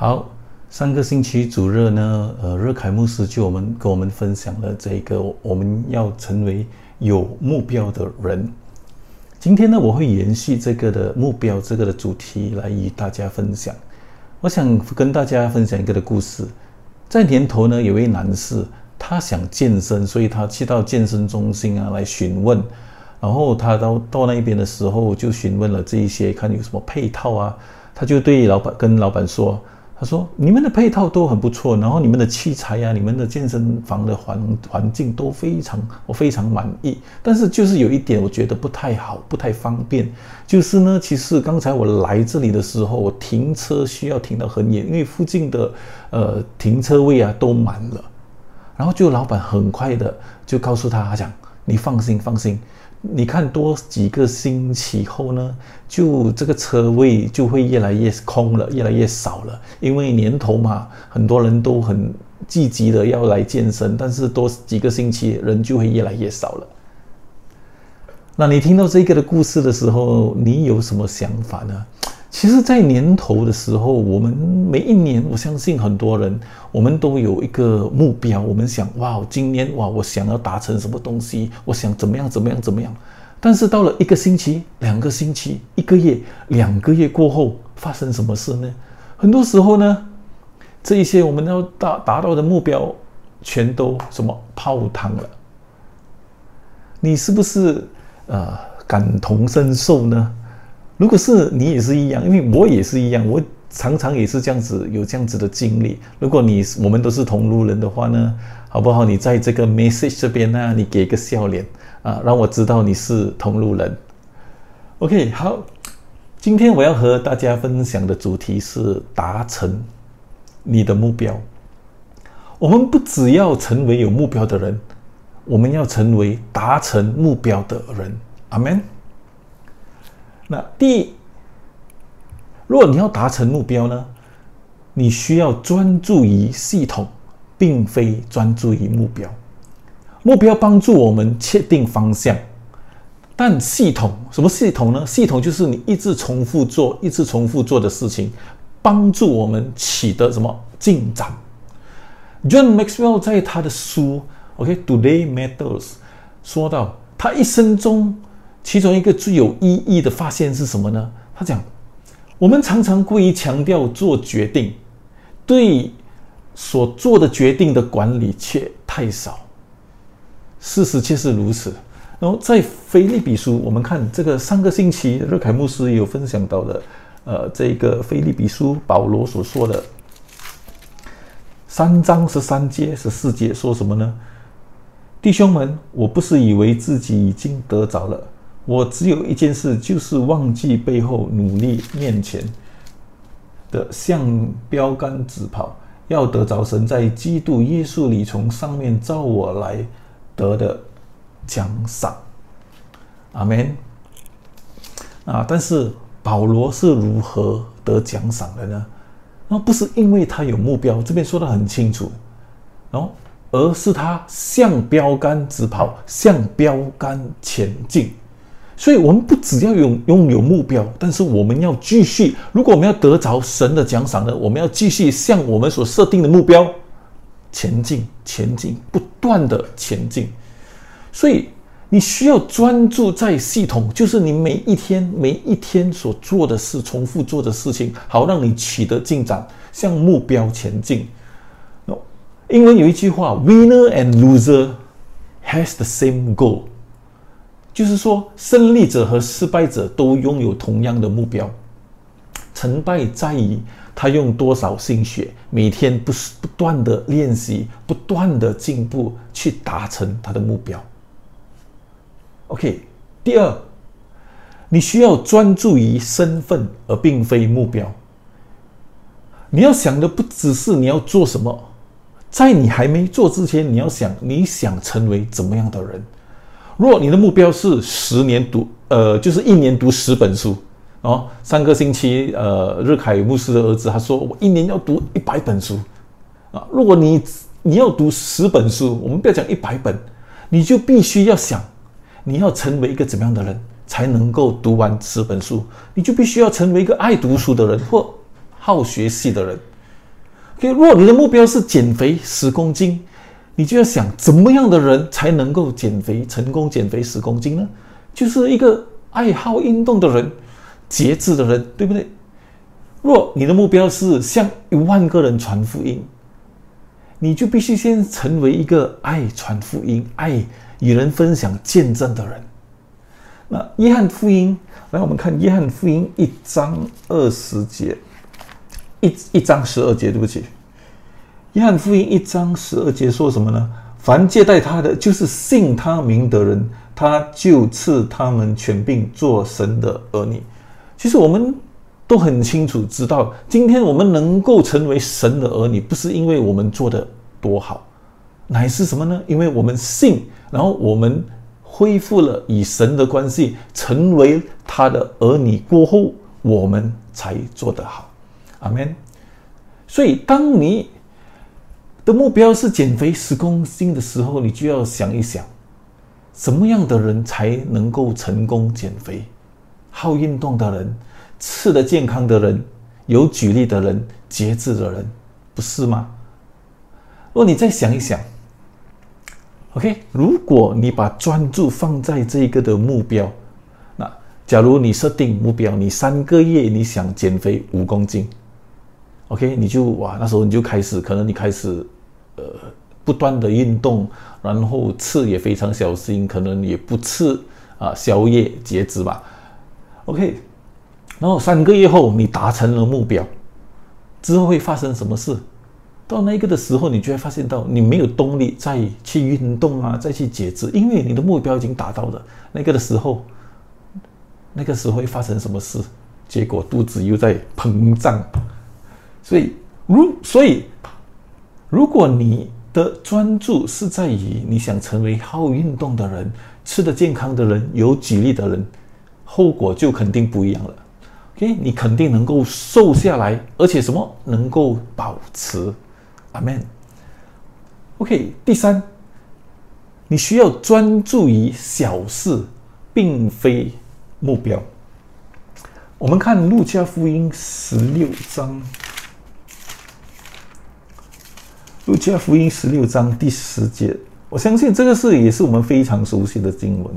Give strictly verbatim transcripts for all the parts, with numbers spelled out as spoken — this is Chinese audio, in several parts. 好，上个星期主日呢，呃，热凯牧师就我们跟我们分享了这个我们要成为有目标的人。今天呢，我会延续这个的目标这个的主题来与大家分享。我想跟大家分享一个的故事。在年头呢，有位男士他想健身，所以他去到健身中心啊来询问。然后他到到那边的时候就询问了这一些，看有什么配套啊。他就对老板跟老板说，他说你们的配套都很不错，然后你们的器材啊，你们的健身房的环环境都非常我非常满意，但是就是有一点我觉得不太好，不太方便，就是呢，其实刚才我来这里的时候，我停车需要停到很远，因为附近的呃停车位啊都满了。然后就老板很快的就告诉他，他讲你放心放心，你看多几个星期后呢，就这个车位就会越来越空了，越来越少了，因为年头嘛，很多人都很积极的要来健身，但是多几个星期人就会越来越少了。那你听到这个的故事的时候，你有什么想法呢？其实在年头的时候，我们每一年，我相信很多人我们都有一个目标，我们想哇今年哇我想要达成什么东西，我想怎么样怎么样怎么样，但是到了一个星期，两个星期，一个月，两个月过后，发生什么事呢？很多时候呢，这一些我们要 达, 达到的目标全都什么泡汤了。你是不是呃感同身受呢？如果是你也是一样，因为我也是一样，我常常也是这样子，有这样子的经历。如果你我们都是同路人的话呢，好不好？你在这个 message 这边呢、啊，你给个笑脸啊，让我知道你是同路人。OK， 好，今天我要和大家分享的主题是达成你的目标。我们不只要成为有目标的人，我们要成为达成目标的人。阿们。那第一，如果你要达成目标呢，你需要专注于系统，并非专注于目标。目标帮助我们确定方向，但系统，什么系统呢？系统就是你一直重复做，一直重复做的事情，帮助我们取得什么进展。John Maxwell 在他的书 OK Today Matters 说到，他一生中其中一个最有意义的发现是什么呢？他讲，我们常常过于强调做决定，对所做的决定的管理却太少。事实却是如此。然后在腓立比书，我们看这个上个星期热凯牧师有分享到的，呃，这个腓立比书保罗所说的三章十三节、十四节说什么呢？弟兄们，我不是以为自己已经得着了。我只有一件事，就是忘记背后，努力面前的，向标杆直跑，要得着神在基督耶稣里从上面召我来得的奖赏。阿们。啊，但是保罗是如何得奖赏的呢？那不是因为他有目标，这边说得很清楚，然后而是他向标杆直跑，向标杆前进。所以我们不只要拥有目标，但是我们要继续，如果我们要得着神的奖赏呢，我们要继续向我们所设定的目标前进，前进，不断的前进。所以你需要专注在系统，就是你每一天每一天所做的事，重复做的事情，好让你取得进展，向目标前进。英文有一句话 winner and loser has the same goal，就是说胜利者和失败者都拥有同样的目标，成败在于他用多少心血，每天 不, 不断的练习，不断的进步，去达成他的目标。 OK， 第二，你需要专注于身份而并非目标。你要想的不只是你要做什么，在你还没做之前，你要想你想成为怎么样的人。如果你的目标是十年读，呃，就是一年读十本书，哦，上个星期，呃，日凯牧师的儿子他说，我一年要读一百本书，啊，如果你你要读十本书，我们不要讲一百本，你就必须要想，你要成为一个怎么样的人才能够读完十本书，你就必须要成为一个爱读书的人或好学习的人，如果你的目标是减肥十公斤，你就要想怎么样的人才能够减肥成功减肥十公斤呢？就是一个爱好运动的人，节制的人，对不对？若你的目标是向一万个人传福音，你就必须先成为一个爱传福音、爱与人分享见证的人。那约翰福音，来我们看约翰福音一章二十节，一一章十二节，对不起。约翰福音一章十二节说什么呢？凡接待他的，就是信他名的人，他就赐他们权柄做神的儿女。其实我们都很清楚知道，今天我们能够成为神的儿女，不是因为我们做的多好，乃是什么呢？因为我们信，然后我们恢复了与神的关系，成为他的儿女过后，我们才做得好。阿们。所以当你的目标是减肥十公斤的时候，你就要想一想，什么样的人才能够成功减肥？好运动的人，吃得健康的人，有纪律的人，节制的人，不是吗？如果你再想一想 ，OK， 如果你把专注放在这个的目标，那假如你设定目标，你三个月你想减肥五公斤 ，OK， 你就哇，那时候你就开始，可能你开始。呃，不断的运动，然后吃也非常小心，可能也不吃啊，宵夜节制吧。OK， 然后三个月后你达成了目标，之后会发生什么事？到那个的时候，你就会发现到你没有动力再去运动啊，再去节制，因为你的目标已经达到了。那个的时候，那个时候会发生什么事？结果肚子又在膨胀。所以，如所以。如果你的专注是在于你想成为好运动的人、吃得健康的人、有纪律的人，后果就肯定不一样了。OK， 你肯定能够瘦下来，而且什么能够保持。阿们。OK， 第三，你需要专注于小事，并非目标。我们看路加福音十六章。路加福音十六章第十节，我相信这个是也是我们非常熟悉的经文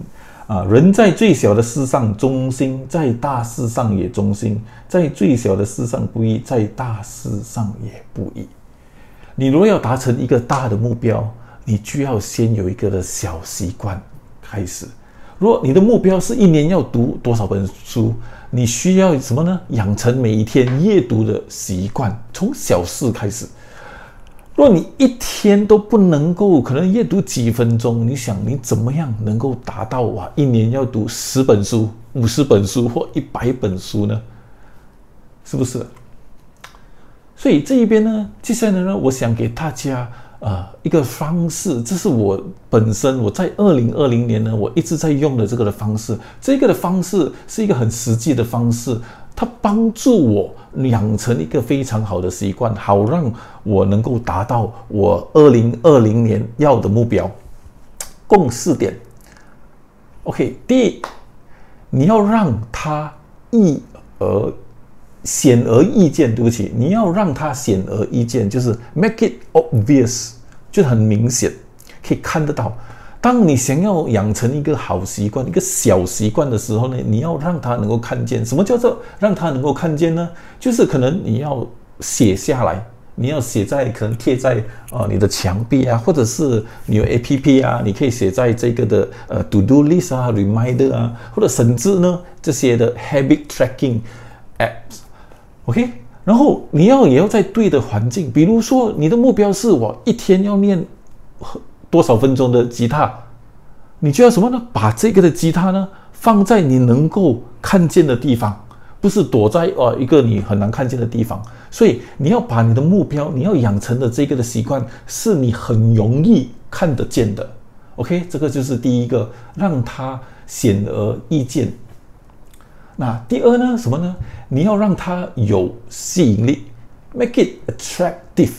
啊。人在最小的事上忠心，在大事上也忠心；在最小的事上不义，在大事上也不义。你如果要达成一个大的目标，你就要先有一个的小习惯开始。如果你的目标是一年要读多少本书，你需要什么呢？养成每一天阅读的习惯，从小事开始。若你一天都不能够可能阅读几分钟，你想你怎么样能够达到哇一年要读十本书、五十本书或一百本书呢？是不是？所以这一边呢，接下来呢，我想给大家呃一个方式，这是我本身我在二零二零年呢，我一直在用的这个的方式，这个的方式是一个很实际的方式。它帮助我养成一个非常好的习惯，好让我能够达到我二零二零年要的目标。共四点。OK， 第一，你要让它易而显而易见，对不起，你要让它显而易见，就是 make it obvious， 就很明显，可以看得到。当你想要养成一个好习惯、一个小习惯的时候呢，你要让它能够看见。什么叫做让它能够看见呢？就是可能你要写下来，你要写在可能贴在呃你的墙壁啊，或者是你有 A P P 啊，你可以写在这个的呃 to do list 啊、reminder 啊，或者甚至呢这些的 habit tracking apps。OK， 然后你要也要在对的环境，比如说你的目标是我一天要念多少分钟的吉他，你就要什么呢？把这个的吉他呢放在你能够看见的地方，不是躲在呃一个你很难看见的地方。所以你要把你的目标，你要养成的这个的习惯，是你很容易看得见的。OK， 这个就是第一个，让它显而易见。那第二呢，什么呢？你要让它有吸引力 ，make it attractive。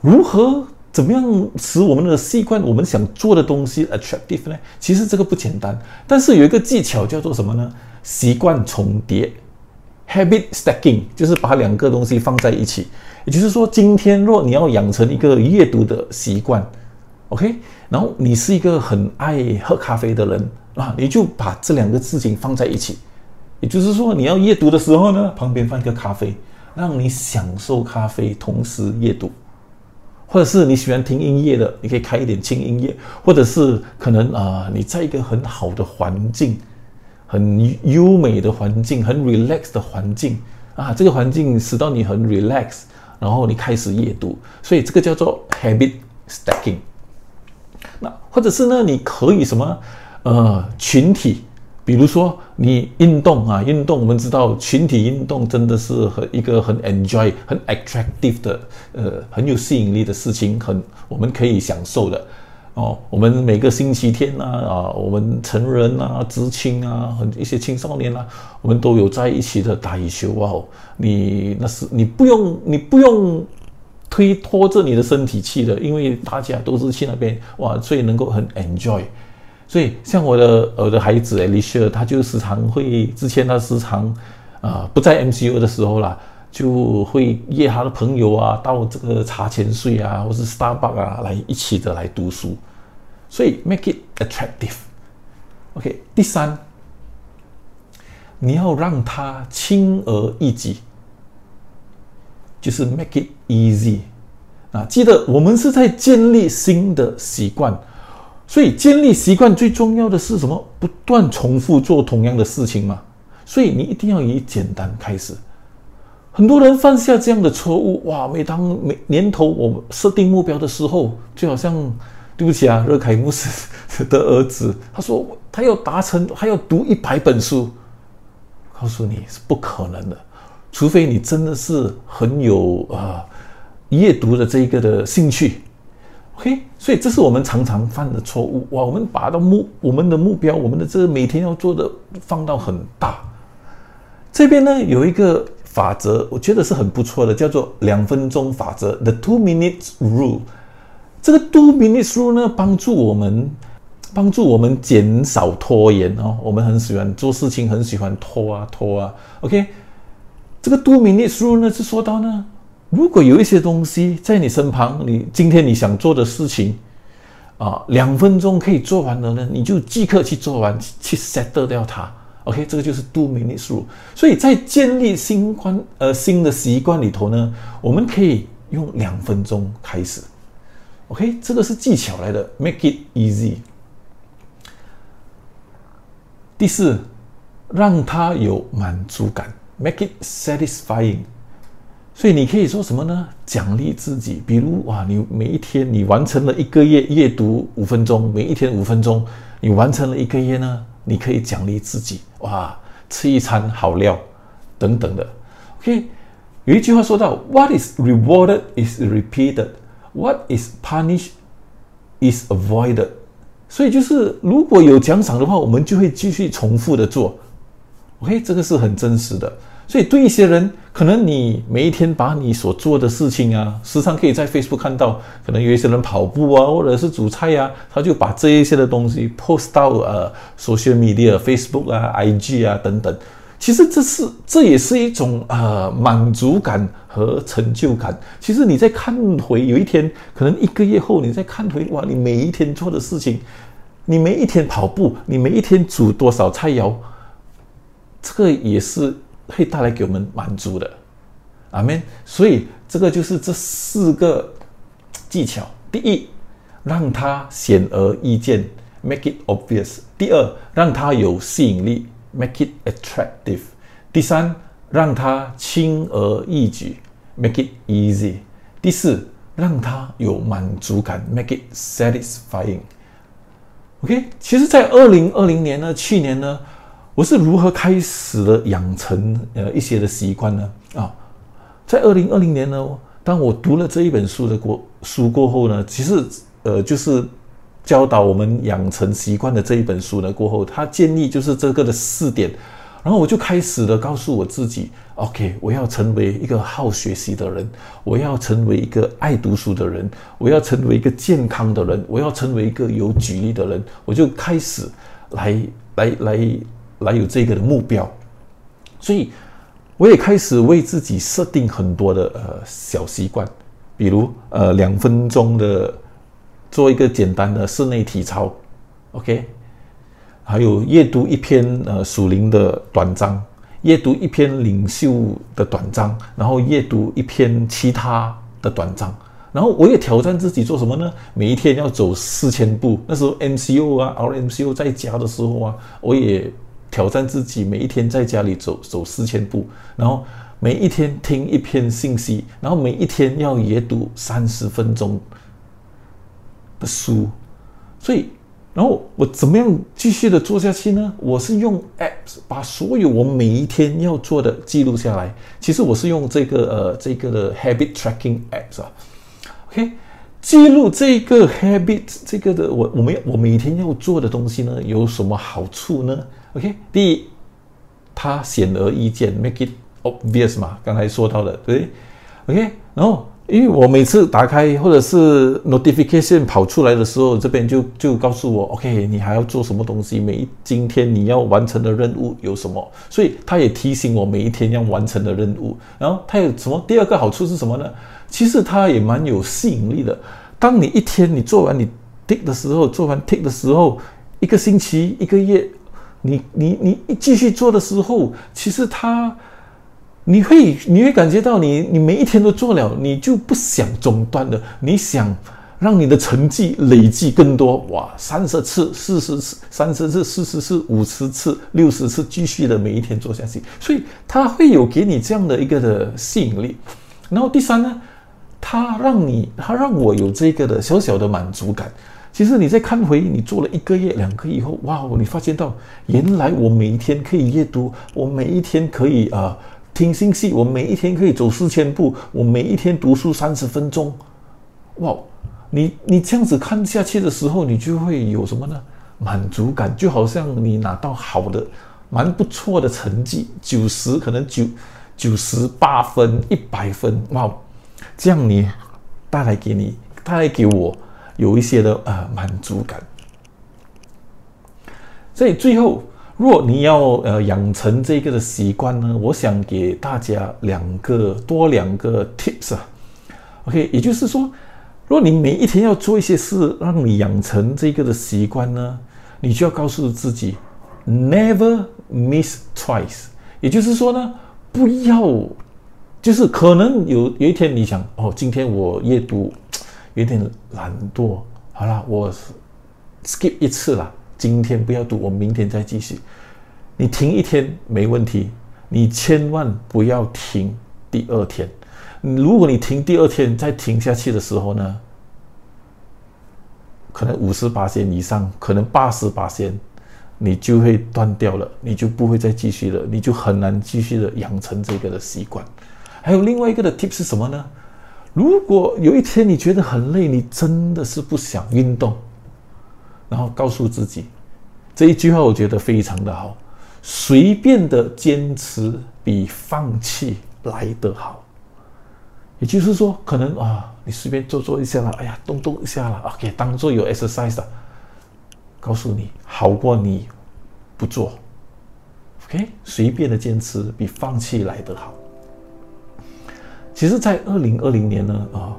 如何？怎么样使我们的习惯、我们想做的东西 attractive 呢？其实这个不简单，但是有一个技巧叫做什么呢？习惯重叠 habit stacking 就是把两个东西放在一起，也就是说，今天若你要养成一个阅读的习惯 ，OK， 然后你是一个很爱喝咖啡的人啊，你就把这两个事情放在一起，也就是说，你要阅读的时候呢，旁边放一个咖啡，让你享受咖啡，同时阅读。或者是你喜欢听音乐的，你可以开一点轻音乐，或者是可能啊、呃，你在一个很好的环境，很优美的环境，很 relax 的环境啊，这个环境使到你很 relax， 然后你开始阅读，所以这个叫做 habit stacking。那或者是呢，你可以什么呃群体，比如说你运动啊，运动我们知道群体运动真的是很一个很 enjoy 很 attractive 的呃很有吸引力的事情，很我们可以享受的哦。我们每个星期天啊啊，我们成人啊、知青啊、很一些青少年啊，我们都有在一起的打羽球啊。你那是你不用你不用推脱着你的身体去的，因为大家都是去那边哇，所以能够很 enjoy。所以，像我的我的孩子 Alicia， 他就时常会，之前他时常，啊、呃，不在 M C O 的时候啦，就会约他的朋友啊，到这个茶钱水啊，或是 Starbuck 啊，来一起的来读书。所以 make it attractive。OK， 第三，你要让他轻而易举，就是 make it easy。啊，记得我们是在建立新的习惯。所以建立习惯最重要的是什么？不断重复做同样的事情嘛。所以你一定要以简单开始。很多人犯下这样的错误，哇！每当每年头我们设定目标的时候，就好像对不起啊，热凯牧师的儿子，他说他要达成，他要读一百本书，告诉你是不可能的，除非你真的是很有啊、呃、阅读的这个的兴趣。OK， 所以这是我们常常犯的错误哇！我们把到目我们的目标，我们的这每天要做的放到很大。这边呢有一个法则，我觉得是很不错的，叫做两分钟法则 （The Two Minutes Rule）。这个 Two Minutes Rule 呢，帮助我们帮助我们减少拖延哦。我们很喜欢做事情，很喜欢拖啊拖啊。OK， 这个 Two Minutes Rule 呢是说到呢。如果有一些东西在你身旁，你今天你想做的事情，啊，两分钟可以做完的呢，你就即刻去做完，去 settle 掉它。OK， 这个就是 two minutes rule。所以在建立新观呃新的习惯里头呢，我们可以用两分钟开始。OK， 这个是技巧来的 ，make it easy。第四，让它有满足感 ，make it satisfying。所以你可以说什么呢？奖励自己，比如哇，你每一天你完成了一个月阅读五分钟，每一天五分钟，你完成了一个月呢，你可以奖励自己，哇，吃一餐好料，等等的。OK， 有一句话说到 ，What is rewarded is repeated, what is punished is avoided。所以就是如果有奖赏的话，我们就会继续重复的做。OK， 这个是很真实的。所以对一些人，可能你每一天把你所做的事情啊，时常可以在 Facebook 看到，可能有一些人跑步啊，或者是煮菜啊，他就把这一些的东西 post 到呃 social media、Facebook 啊、I G 啊等等。其实这是这也是一种呃满足感和成就感。其实你在看回有一天，可能一个月后，你再看回哇，你每一天做的事情，你每一天跑步，你每一天煮多少菜肴，这个也是。会带来给我们满足的，阿们。所以这个就是这四个技巧：第一，让它显而易见 （make it obvious）；第二，让它有吸引力 （make it attractive）；第三，让它轻而易举 （make it easy）；第四，让它有满足感 （make it satisfying）。OK， 其实，在二零二零年呢，去年呢。我是如何开始的养成呃一些的习惯呢？啊，在二零二零年呢，当我读了这一本书的过书过后呢，其实呃就是教导我们养成习惯的这一本书呢过后，它建议就是这个的四点，然后我就开始了告诉我自己 ，OK， 我要成为一个好学习的人，我要成为一个爱读书的人，我要成为一个健康的人，我要成为一个有举例的人，我就开始来来来。来来有这个的目标，所以我也开始为自己设定很多的呃小习惯，比如呃两分钟的做一个简单的室内体操 ，OK， 还有阅读一篇呃属灵的短章，阅读一篇领袖的短章，然后阅读一篇其他的短章。然后我也挑战自己做什么呢？每一天要走四千步。那时候 M C O 啊 R M C O 在家的时候啊，我也挑战自己每一天在家里走走四千步，然后每一天听一篇信息，然后每一天要阅读三十分钟的书。所以，然后我怎么样继续的做下去呢？我是用 apps 把所有我每一天要做的记录下来。其实我是用这个呃这个的 habit tracking apps 啊。OK， 记录这个 habit 这个的我我们我每天要做的东西呢，有什么好处呢 ？OK， 第一，它显而易见 ，make it obvious 嘛，刚才说到的，对 ，OK， 然后因为我每次打开或者是 notification 跑出来的时候，这边就就告诉我 ，OK， 你还要做什么东西？每一今天你要完成的任务有什么？所以它也提醒我每一天要完成的任务。然后它有什么？第二个好处是什么呢？其实它也蛮有吸引力的。当你一天你做完你 tick 的时候，做完 tick 的时候，一个星期、一个月，你你你继续做的时候，其实它，你会你会感觉到你你每一天都做了，你就不想中断了，你想让你的成绩累积更多，哇，三十次、四十次、三十次、四十次、五十次、六十次，继续的每一天做下去，所以它会有给你这样的一个的吸引力。然后第三呢？它让你，它让我有这个的小小的满足感。其实你再看回你做了一个月、两个月以后，哇，你发现到原来我每一天可以阅读，我每一天可以啊、呃、听信息，我每一天可以走四千步，我每一天读书三十分钟。哇，你你这样子看下去的时候，你就会有什么呢？满足感，就好像你拿到好的、蛮不错的成绩，九十可能九九十八分、一百分，哇。这样你带来给你带来给我有一些的呃满足感。所以最后，若你要呃养成这个的习惯呢，我想给大家两个多两个 tips 啊。OK， 也就是说，若你每一天要做一些事，让你养成这个的习惯呢，你就要告诉自己 ，never miss twice。也就是说呢，不要。就是可能有有一天你想哦，今天我阅读有点懒惰，好啦，我 skip 一次啦，今天不要读，我明天再继续。你停一天没问题，你千万不要停第二天。如果你停第二天再停下去的时候呢，可能 百分之五十 以上，可能 百分之八十 你就会断掉了，你就不会再继续了，你就很难继续的养成这个的习惯。还有另外一个的 tip 是什么呢？如果有一天你觉得很累，你真的是不想运动，然后告诉自己这一句话，我觉得非常的好：随便的坚持比放弃来得好。也就是说，可能啊，你随便做做一下啦，哎呀，动动一下啦，啊，给当做有 exercise 的，告诉你好过你不做。OK， 随便的坚持比放弃来得好。其实在二零二零年呢、呃、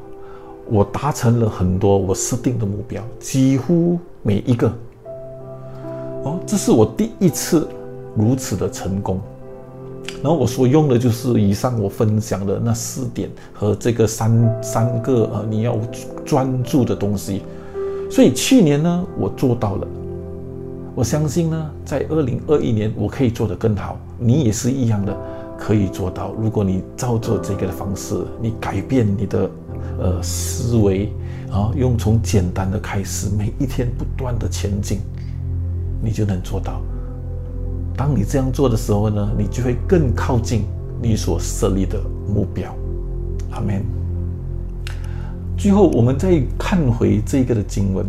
我达成了很多我设定的目标，几乎每一个、哦、这是我第一次如此的成功。然后我所用的就是以上我分享的那四点和这个三三个、呃、你要专注的东西。所以去年呢我做到了，我相信呢在二零二一年我可以做得更好，你也是一样的可以做到。如果你照做这个的方式，你改变你的呃思维，然后用从简单的开始，每一天不断的前进，你就能做到。当你这样做的时候呢，你就会更靠近你所设立的目标。阿们。最后我们再看回这个的经文，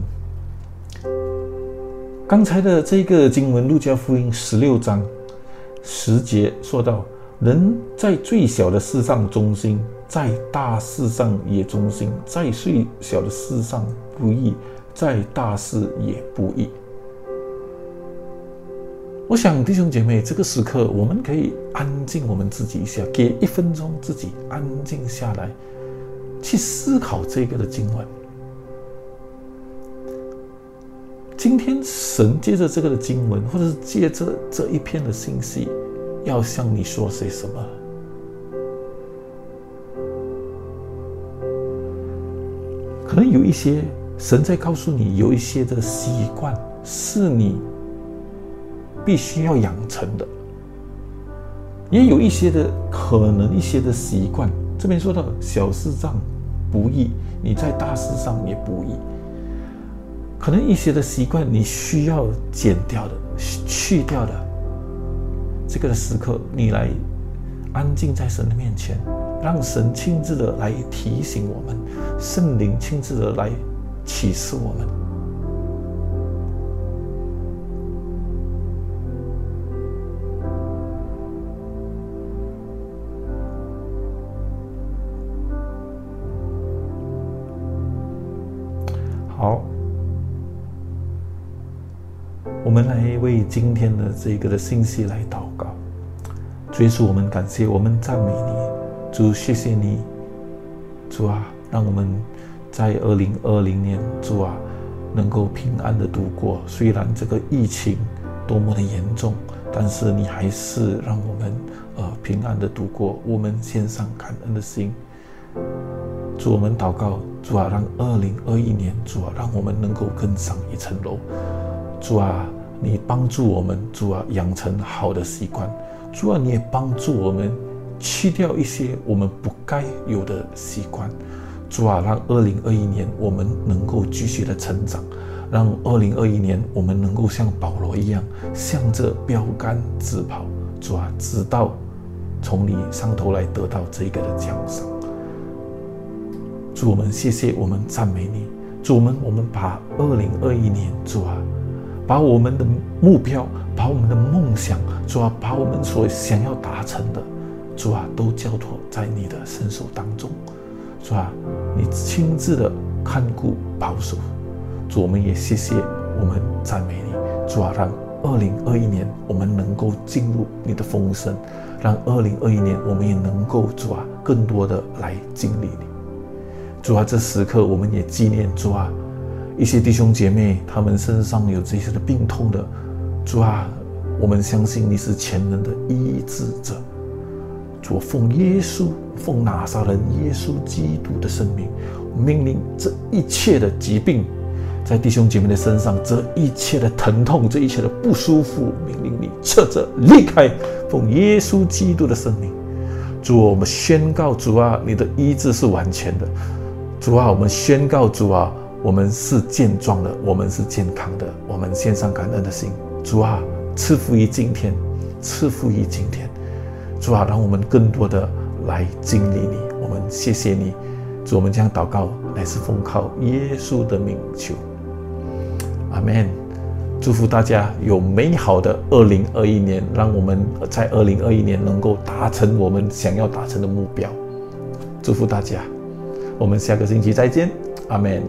刚才的这个经文路加福音十六章十节说到，人在最小的事上忠心，在大事上也忠心，在最小的事上不义，在大事也不义。我想弟兄姐妹，这个时刻我们可以安静我们自己一下，给一分钟自己安静下来，去思考这个的经文。今天神借着这个的经文，或者是借着这一篇的信息，要向你说些什么？可能有一些神在告诉你，有一些的习惯是你必须要养成的，也有一些的可能一些的习惯，这边说到小事上不易，你在大事上也不易，可能一些的习惯你需要减掉的去掉的。这个时刻你来安静在神的面前，让神亲自的来提醒我们，圣灵亲自的来启示我们。好，我们来为今天的这个的信息来祷告。主耶稣，我们感谢，我们赞美你，主，谢谢你，主啊，让我们在二零二零年，主啊，能够平安的度过。虽然这个疫情多么的严重，但是你还是让我们呃平安的度过。我们献上感恩的心。主，我们祷告，主啊，让二零二一年，主啊，让我们能够更上一层楼。主啊，你帮助我们，主啊，养成好的习惯。主啊，你也帮助我们去掉一些我们不该有的习惯。主啊，让二零二一年我们能够继续的成长，让二零二一年我们能够像保罗一样，向着标杆直跑。主啊，直到从你上头来得到这个的奖赏。主，我们谢谢，我们赞美你。主，我们我们把二零二一年，主啊，把我们的目标，把我们的梦想，主啊，把我们所想要达成的，主啊，都交托在你的身手当中。主啊，你亲自的看顾保守。主，我们也谢谢，我们赞美你。主啊，让二零二一年我们能够进入你的丰盛，让二零二一年我们也能够，主啊，更多的来经历你。主啊，这时刻我们也纪念主啊，一些弟兄姐妹他们身上有这些的病痛的，主啊，我们相信你是全能的医治者。主啊，奉耶稣，奉拿撒人耶稣基督的圣名，命令这一切的疾病在弟兄姐妹的身上，这一切的疼痛，这一切的不舒服，命令你撤着离开，奉耶稣基督的圣名。主啊，我们宣告，主啊，你的医治是完全的。主啊，我们宣告，主啊，我们是健壮的，我们是健康的，我们献上感恩的心。主啊，赐福于今天，赐福于今天。主啊，让我们更多的来经历你，我们谢谢你。主，我们将祷告乃是奉靠耶稣的名求，阿们。祝福大家有美好的二零二一年，让我们在二零二一年能够达成我们想要达成的目标。祝福大家，我们下个星期再见，阿们。